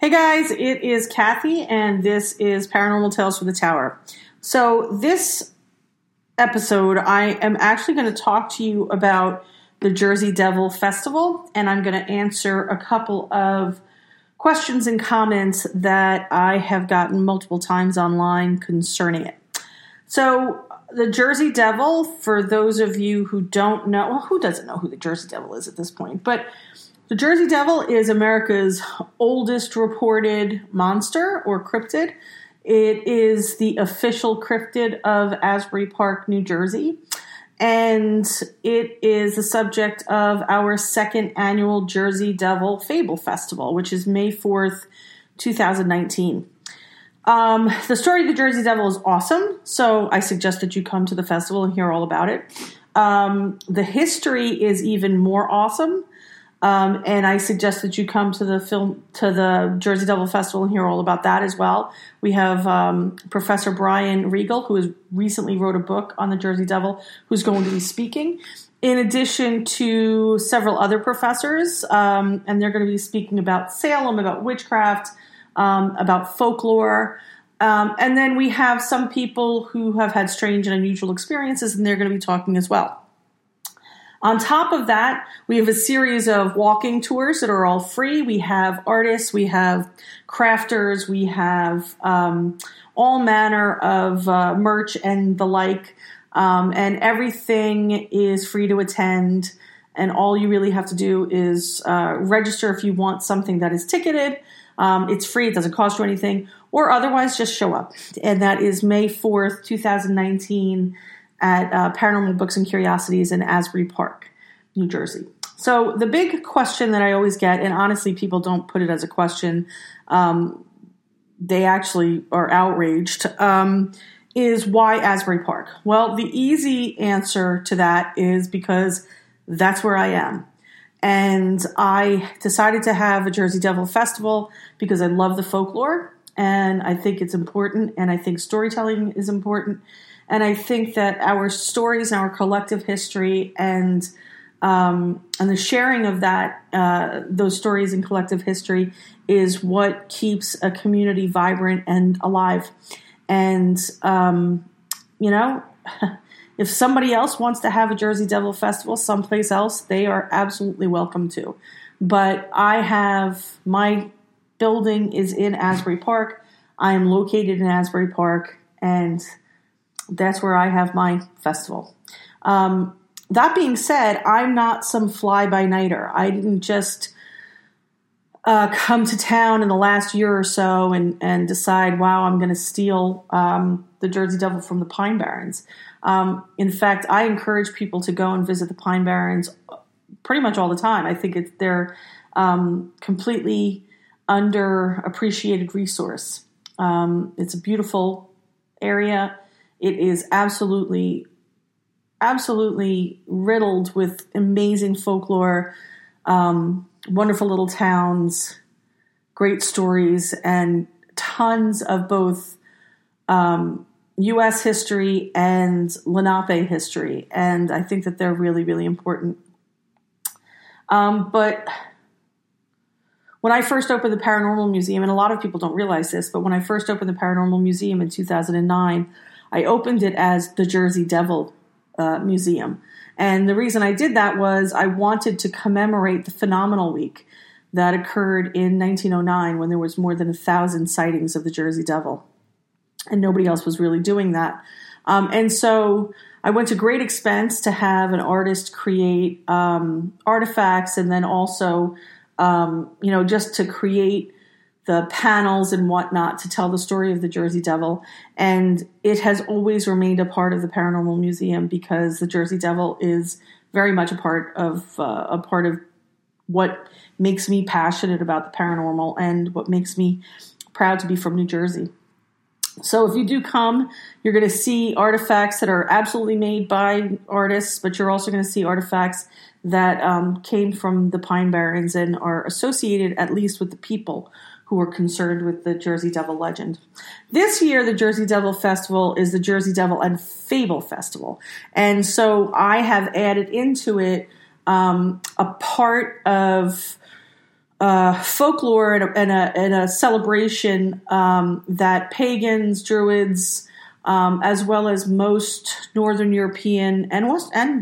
Hey guys, it is Kathy, and this is Paranormal Tales from the Tower. So this episode, I am actually going to talk to you about the Jersey Devil Festival, and I'm going to answer a couple of questions and comments that I have gotten multiple times online concerning it. So the Jersey Devil, for those of you who don't know, well, who doesn't know who the Jersey Devil is at this point, but the Jersey Devil is America's oldest reported monster or cryptid. It is the official cryptid of Asbury Park, New Jersey, and it is the subject of our second annual Jersey Devil Fable Festival, which is May 4th, 2019. The story of the Jersey Devil is awesome, so I suggest that you come to the festival and hear all about it. The history is even more awesome, and I suggest that you come to the Jersey Devil Festival and hear all about that as well. We have Professor Brian Regal, who has recently wrote a book on the Jersey Devil, who's going to be speaking, in addition to several other professors, and they're going to be speaking about Salem, about witchcraft, about folklore. And then we have some people who have had strange and unusual experiences, and they're going to be talking as well. On top of that, we have a series of walking tours that are all free. We have artists, we have crafters, we have all manner of merch and the like, and everything is free to attend, and all you really have to do is register if you want something that is ticketed. It's free, it doesn't cost you anything, or otherwise just show up, and that is May 4th, 2019, at Paranormal Books and Curiosities in Asbury Park, New Jersey. So the big question that I always get, and honestly people don't put it as a question, they actually are outraged, is why Asbury Park? Well, the easy answer to that is because that's where I am. And I decided to have a Jersey Devil Festival because I love the folklore, and I think it's important, and I think storytelling is important. And I think that our stories and our collective history and the sharing of that, those stories and collective history is what keeps a community vibrant and alive. And, you know, if somebody else wants to have a Jersey Devil Festival someplace else, they are absolutely welcome to. But I have, my building is in Asbury Park. I am located in Asbury Park, and that's where I have my festival. That being said, I'm not some fly-by-nighter. I didn't just come to town in the last year or so and decide, wow, I'm going to steal the Jersey Devil from the Pine Barrens. In fact, I encourage people to go and visit the Pine Barrens pretty much all the time. I think they're completely underappreciated resource. It's a beautiful area. It is absolutely, absolutely riddled with amazing folklore, wonderful little towns, great stories, and tons of both U.S. history and Lenape history. And I think that they're really, really important. But when I first opened the Paranormal Museum, and a lot of people don't realize this, but when I first opened the Paranormal Museum in 2009, I opened it as the Jersey Devil Museum. And the reason I did that was I wanted to commemorate the phenomenal week that occurred in 1909 when there was more than 1,000 sightings of the Jersey Devil. And nobody else was really doing that. And so I went to great expense to have an artist create artifacts, and then also, you know, just to create the panels and whatnot to tell the story of the Jersey Devil. And it has always remained a part of the Paranormal Museum because the Jersey Devil is very much a part of what makes me passionate about the paranormal and what makes me proud to be from New Jersey. So if you do come, you're going to see artifacts that are absolutely made by artists, but you're also going to see artifacts that came from the Pine Barrens and are associated at least with the people who are concerned with the Jersey Devil legend. This year, the Jersey Devil Festival is the Jersey Devil and Fable Festival. And so I have added into it a part of folklore and a celebration that pagans, Druids, as well as most Northern European and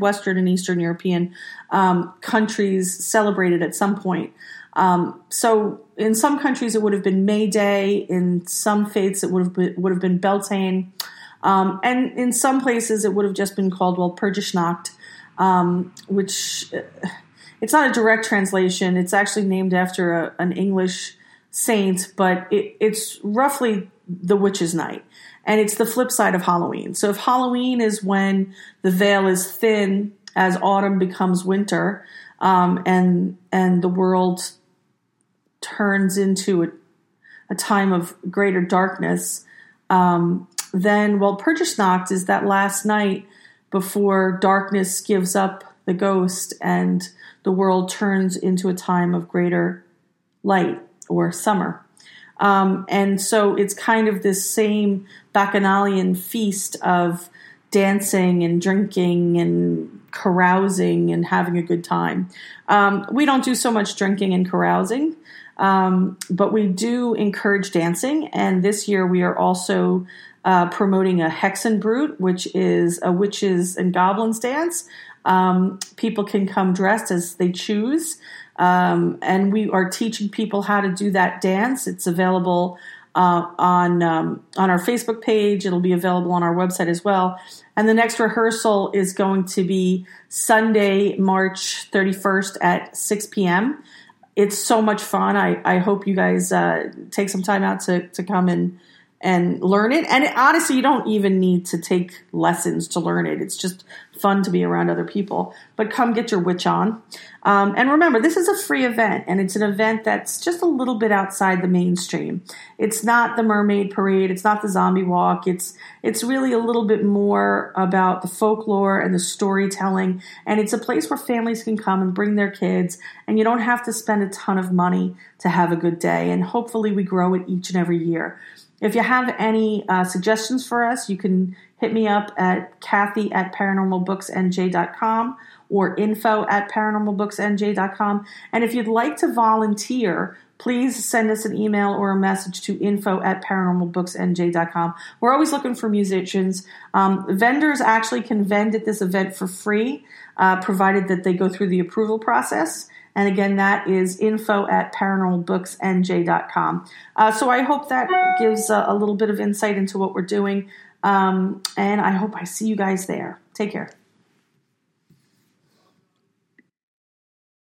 Western and Eastern European countries celebrated at some point. So in some countries it would have been May Day, in some faiths it would have been Beltane, and in some places it would have just been called Walpurgisnacht, which it's not a direct translation. It's actually named after an English saint, but it's roughly the Witch's Night. And it's the flip side of Halloween. So if Halloween is when the veil is thin as autumn becomes winter, and the world turns into a time of greater darkness, then Walpurgisnacht is that last night before darkness gives up the ghost and the world turns into a time of greater light or summer. And so it's kind of this same bacchanalian feast of dancing and drinking and carousing and having a good time. We don't do so much drinking and carousing, but we do encourage dancing. And this year we are also promoting a Hexenbrut, which is a witches and goblins dance. People can come dressed as they choose. And we are teaching people how to do that dance. It's available on our Facebook page. It'll be available on our website as well. And the next rehearsal is going to be Sunday, March 31st at 6 p.m. It's so much fun. I hope you guys take some time out to come and learn it. And honestly, you don't even need to take lessons to learn it. It's just fun to be around other people. But come get your witch on. And remember, this is a free event, and it's an event that's just a little bit outside the mainstream. It's not the mermaid parade. It's not the zombie walk. It's really a little bit more about the folklore and the storytelling. And it's a place where families can come and bring their kids, and you don't have to spend a ton of money to have a good day. And hopefully we grow it each and every year. If you have any suggestions for us, you can hit me up at Kathy@ParanormalBooksNJ.com or info@ParanormalBooksNJ.com. And if you'd like to volunteer, please send us an email or a message to info@ParanormalBooksNJ.com. We're always looking for musicians. Vendors actually can vend at this event for free, provided that they go through the approval process. And again, that is info@ParanormalBooksNJ.com. So I hope that gives a little bit of insight into what we're doing. And I hope I see you guys there. Take care.